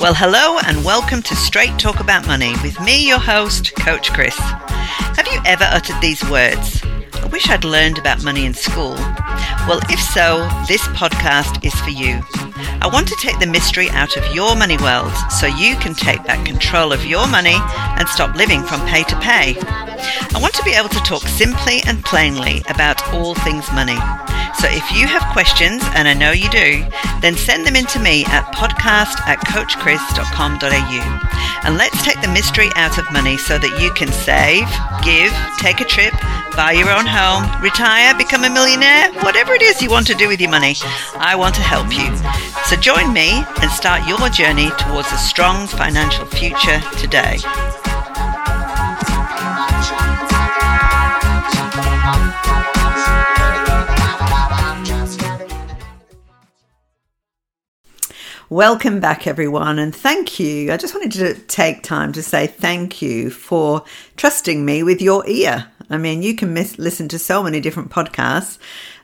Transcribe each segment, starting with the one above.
Well, hello and welcome to Straight Talk About Money with me, your host, Coach Chris. Have you ever uttered these words? I wish I'd learned about money in school. Well, if so, this podcast is for you. I want to take the mystery out of your money world so you can take back control of your money and stop living from pay to pay. I want to be able to talk simply and plainly about all things money. So if you have questions, and I know you do, then send them in to me at podcast@coachchris.com.au. And let's take the mystery out of money so that you can save, give, take a trip, buy your own home, retire, become a millionaire, whatever it is you want to do with your money, I want to help you. So join me and start your journey towards a strong financial future today. Welcome back, everyone, and thank you. I just wanted to take time to say thank you for trusting me with your ear. I mean, you can listen to so many different podcasts,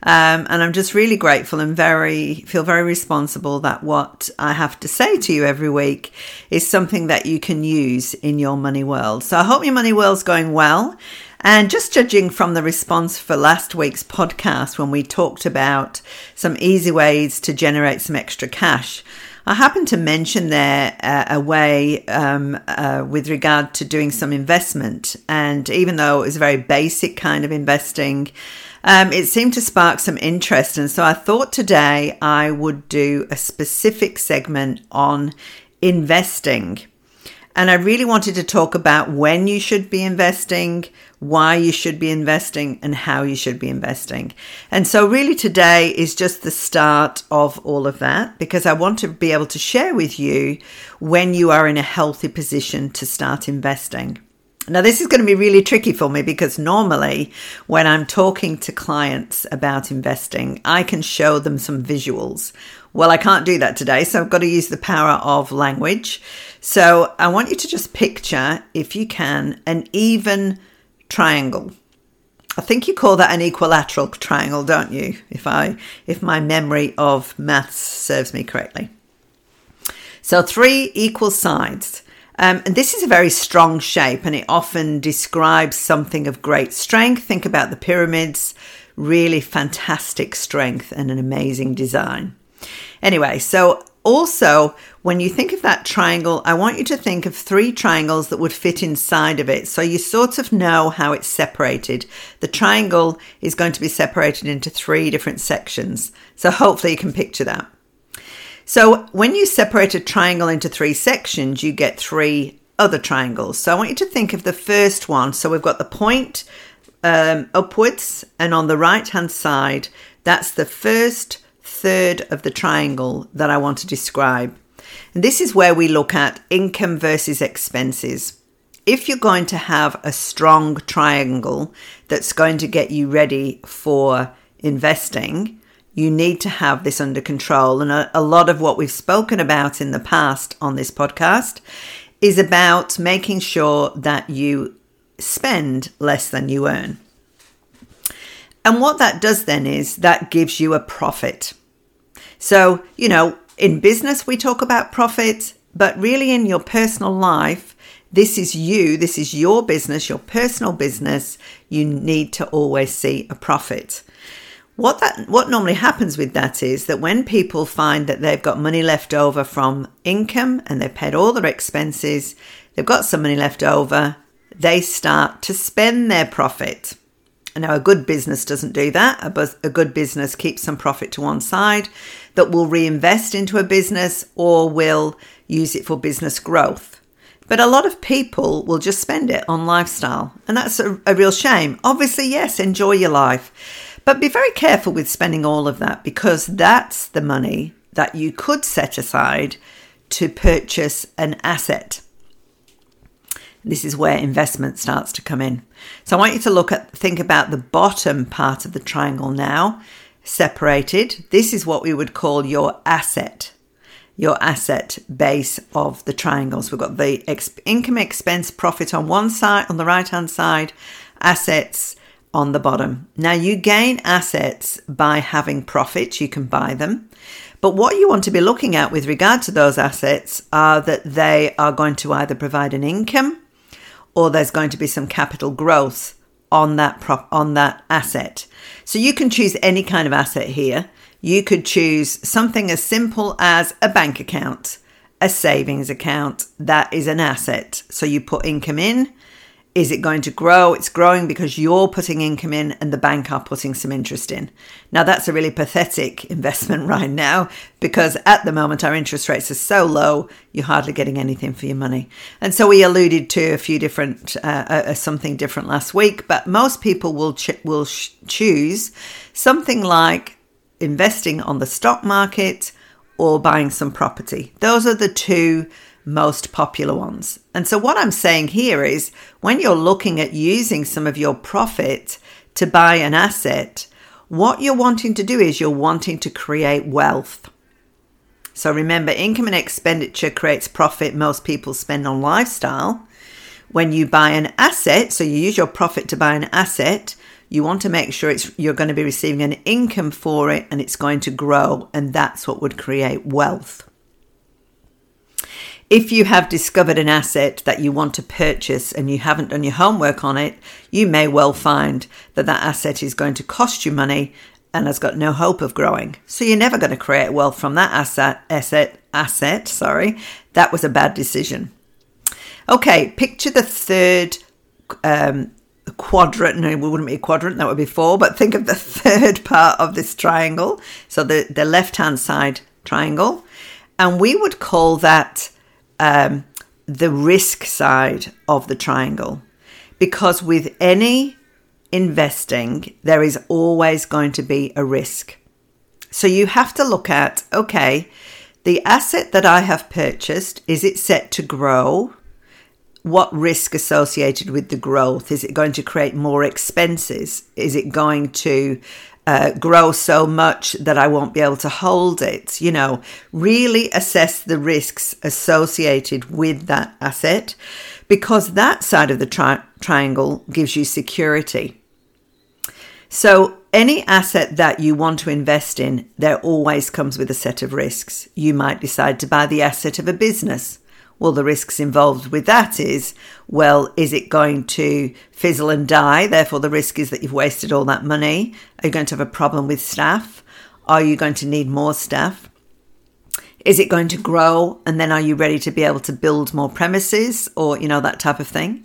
and I'm just really grateful and feel very responsible that what I have to say to you every week is something that you can use in your money world. So I hope your money world's going well. And just judging from the response for last week's podcast when we talked about some easy ways to generate some extra cash, I happened to mention there a way with regard to doing some investment. And even though it was a very basic kind of investing, it seemed to spark some interest. And so I thought today I would do a specific segment on investing. And I really wanted to talk about when you should be investing, why you should be investing, and how you should be investing. And so really today is just the start of all of that, because I want to be able to share with you when you are in a healthy position to start investing. Now, this is going to be really tricky for me because normally when I'm talking to clients about investing, I can show them some visuals. Well, I can't do that today, so I've got to use the power of language. So I want you to just picture, if you can, an even triangle. I think you call that an equilateral triangle, don't you? If my memory of maths serves me correctly. So three equal sides. And this is a very strong shape, and it often describes something of great strength. Think about the pyramids, really fantastic strength and an amazing design. Anyway, so also when you think of that triangle, I want you to think of three triangles that would fit inside of it. So you sort of know how it's separated. The triangle is going to be separated into three different sections. So hopefully you can picture that. So when you separate a triangle into three sections, you get three other triangles. So I want you to think of the first one. So we've got the point upwards, and on the right-hand side, that's the first third of the triangle that I want to describe. And this is where we look at income versus expenses. If you're going to have a strong triangle that's going to get you ready for investing, you need to have this under control. And a lot of what we've spoken about in the past on this podcast is about making sure that you spend less than you earn. And what that does then is that gives you a profit. So, you know, in business, we talk about profit, but really in your personal life, this is you, this is your business, your personal business. You need to always see a profit. What normally happens with that is that when people find that they've got money left over from income and they've paid all their expenses, they've got some money left over, they start to spend their profit. Now, a good business doesn't do that. A good business keeps some profit to one side that will reinvest into a business or will use it for business growth. But a lot of people will just spend it on lifestyle. And that's a real shame. Obviously, yes, enjoy your life. But be very careful with spending all of that, because that's the money that you could set aside to purchase an asset. This is where investment starts to come in. So I want you to think about the bottom part of the triangle now, separated. This is what we would call your asset base of the triangles. We've got the income, expense, profit on one side, on the right-hand side, assets on the bottom. Now you gain assets by having profits, you can buy them, But what you want to be looking at with regard to those assets are that they are going to either provide an income or there's going to be some capital growth on that asset. So you can choose any kind of asset here. You could choose something as simple as a bank account, a savings account. That is an asset. So you put income in. Is it going to grow? It's growing because you're putting income in and the bank are putting some interest in. Now, that's a really pathetic investment right now because at the moment our interest rates are so low, you're hardly getting anything for your money. And so we alluded to a few different, something different last week, but most people will choose something like investing on the stock market or buying some property. Those are the two most popular ones. And so what I'm saying here is when you're looking at using some of your profit to buy an asset, what you're wanting to do is you're wanting to create wealth. So remember, income and expenditure creates profit. Most people spend on lifestyle. When you buy an asset, so you use your profit to buy an asset, you want to make sure you're going to be receiving an income for it and it's going to grow, and that's what would create wealth. If you have discovered an asset that you want to purchase and you haven't done your homework on it, you may well find that that asset is going to cost you money and has got no hope of growing. So you're never going to create wealth from that asset. That was a bad decision. Okay, picture the third quadrant. No, it wouldn't be a quadrant, that would be four, but think of the third part of this triangle. So the left-hand side triangle. And we would call that the risk side of the triangle, because with any investing, there is always going to be a risk. So you have to look at, okay, the asset that I have purchased, is it set to grow? What risk associated with the growth? Is it going to create more expenses? Is it going to grow so much that I won't be able to hold it? You know, really assess the risks associated with that asset, because that side of the triangle gives you security. So any asset that you want to invest in, there always comes with a set of risks. You might decide to buy the asset of a business. Well, the risks involved with that is, well, is it going to fizzle and die? Therefore, the risk is that you've wasted all that money. Are you going to have a problem with staff? Are you going to need more staff? Is it going to grow? And then are you ready to be able to build more premises or, you know, that type of thing?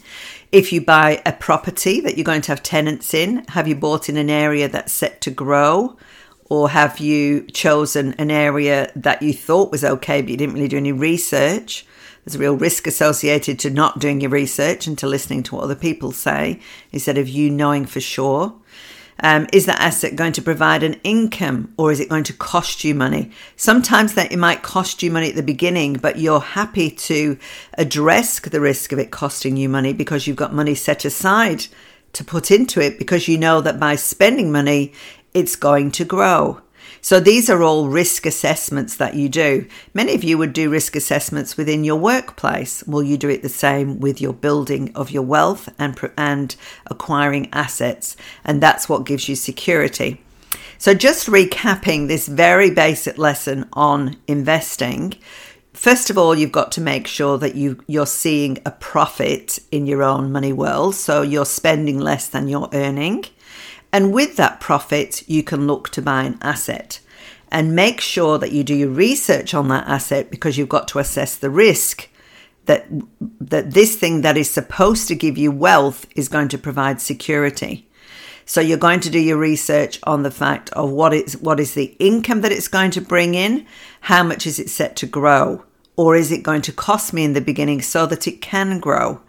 If you buy a property that you're going to have tenants in, have you bought in an area that's set to grow? Or have you chosen an area that you thought was okay, but you didn't really do any research? There's a real risk associated to not doing your research and to listening to what other people say instead of you knowing for sure. Is that asset going to provide an income or is it going to cost you money? Sometimes that it might cost you money at the beginning, but you're happy to address the risk of it costing you money because you've got money set aside to put into it because you know that by spending money, it's going to grow. So these are all risk assessments that you do. Many of you would do risk assessments within your workplace. Will you do it the same with your building of your wealth and acquiring assets? And that's what gives you security. So just recapping this very basic lesson on investing. First of all, you've got to make sure that you're seeing a profit in your own money world. So you're spending less than you're earning. And with that profit, you can look to buy an asset and make sure that you do your research on that asset because you've got to assess the risk that this thing that is supposed to give you wealth is going to provide security. So you're going to do your research on the fact of what is the income that it's going to bring in, how much is it set to grow, or is it going to cost me in the beginning so that it can grow?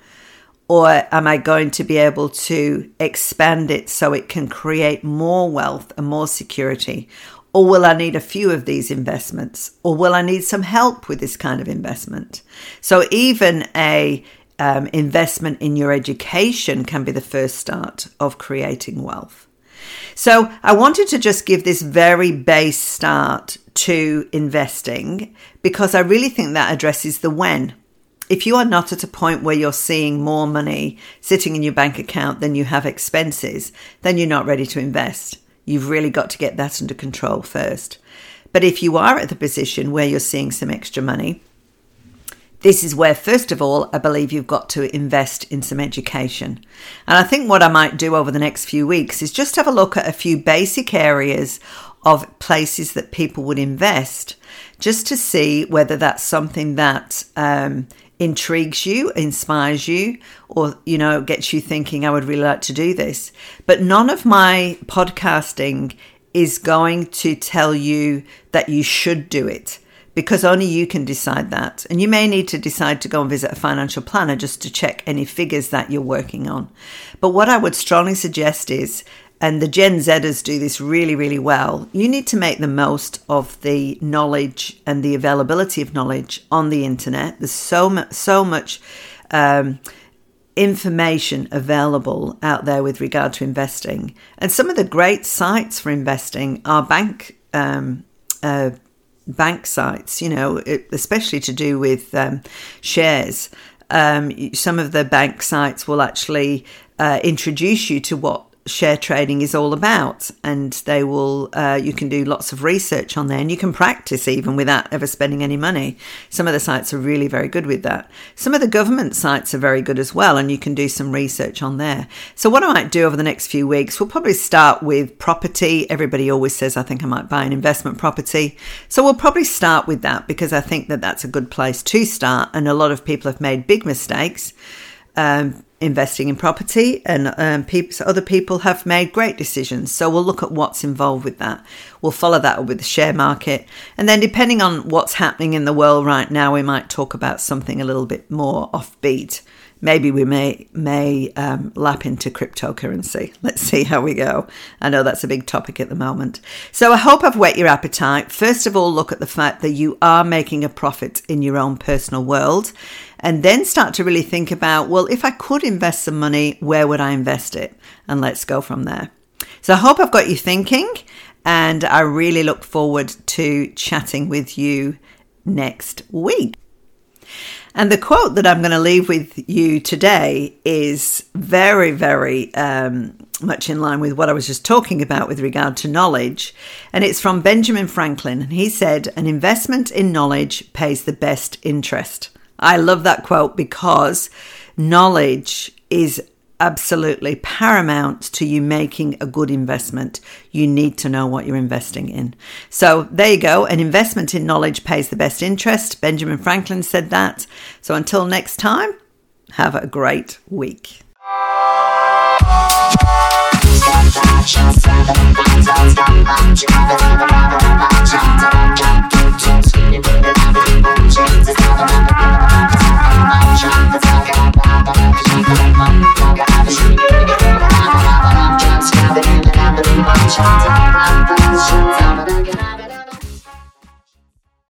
Or am I going to be able to expand it so it can create more wealth and more security? Or will I need a few of these investments? Or will I need some help with this kind of investment? So even a investment in your education can be the first start of creating wealth. So I wanted to just give this very base start to investing because I really think that addresses the when. If you are not at a point where you're seeing more money sitting in your bank account than you have expenses, then you're not ready to invest. You've really got to get that under control first. But if you are at the position where you're seeing some extra money, this is where, first of all, I believe you've got to invest in some education. And I think what I might do over the next few weeks is just have a look at a few basic areas of places that people would invest, just to see whether that's something that intrigues you, inspires you, or, you know, gets you thinking, I would really like to do this. But none of my podcasting is going to tell you that you should do it, because only you can decide that. And you may need to decide to go and visit a financial planner just to check any figures that you're working on. But what I would strongly suggest is, and the Gen Zers do this really, really well, you need to make the most of the knowledge and the availability of knowledge on the internet. There's so much information available out there with regard to investing. And some of the great sites for investing are bank sites, you know, especially to do with shares. Some of the bank sites will actually introduce you to what share trading is all about, and they will you can do lots of research on there, and you can practice even without ever spending any money. Some of the sites are really very good with that. Some of the government sites are very good as well, and you can do some research on there. So what I might do over the next few weeks, we'll probably start with property. Everybody always says, I think I might buy an investment property. So we'll probably start with that, because I think that that's a good place to start, and a lot of people have made big mistakes investing in property, and other people have made great decisions. So we'll look at what's involved with that. We'll follow that up with the share market. And then depending on what's happening in the world right now, we might talk about something a little bit more offbeat. Maybe we may lap into cryptocurrency. Let's see how we go. I know that's a big topic at the moment. So I hope I've whet your appetite. First of all, look at the fact that you are making a profit in your own personal world, and then start to really think about, well, if I could invest some money, where would I invest it? And let's go from there. So I hope I've got you thinking, and I really look forward to chatting with you next week. And the quote that I'm going to leave with you today is very, very much in line with what I was just talking about with regard to knowledge. And it's from Benjamin Franklin. And he said, an investment in knowledge pays the best interest. I love that quote, because knowledge is absolutely paramount to you making a good investment. You need to know what you're investing in. So there you go. An investment in knowledge pays the best interest. Benjamin Franklin said that. So until next time, have a great week. I'm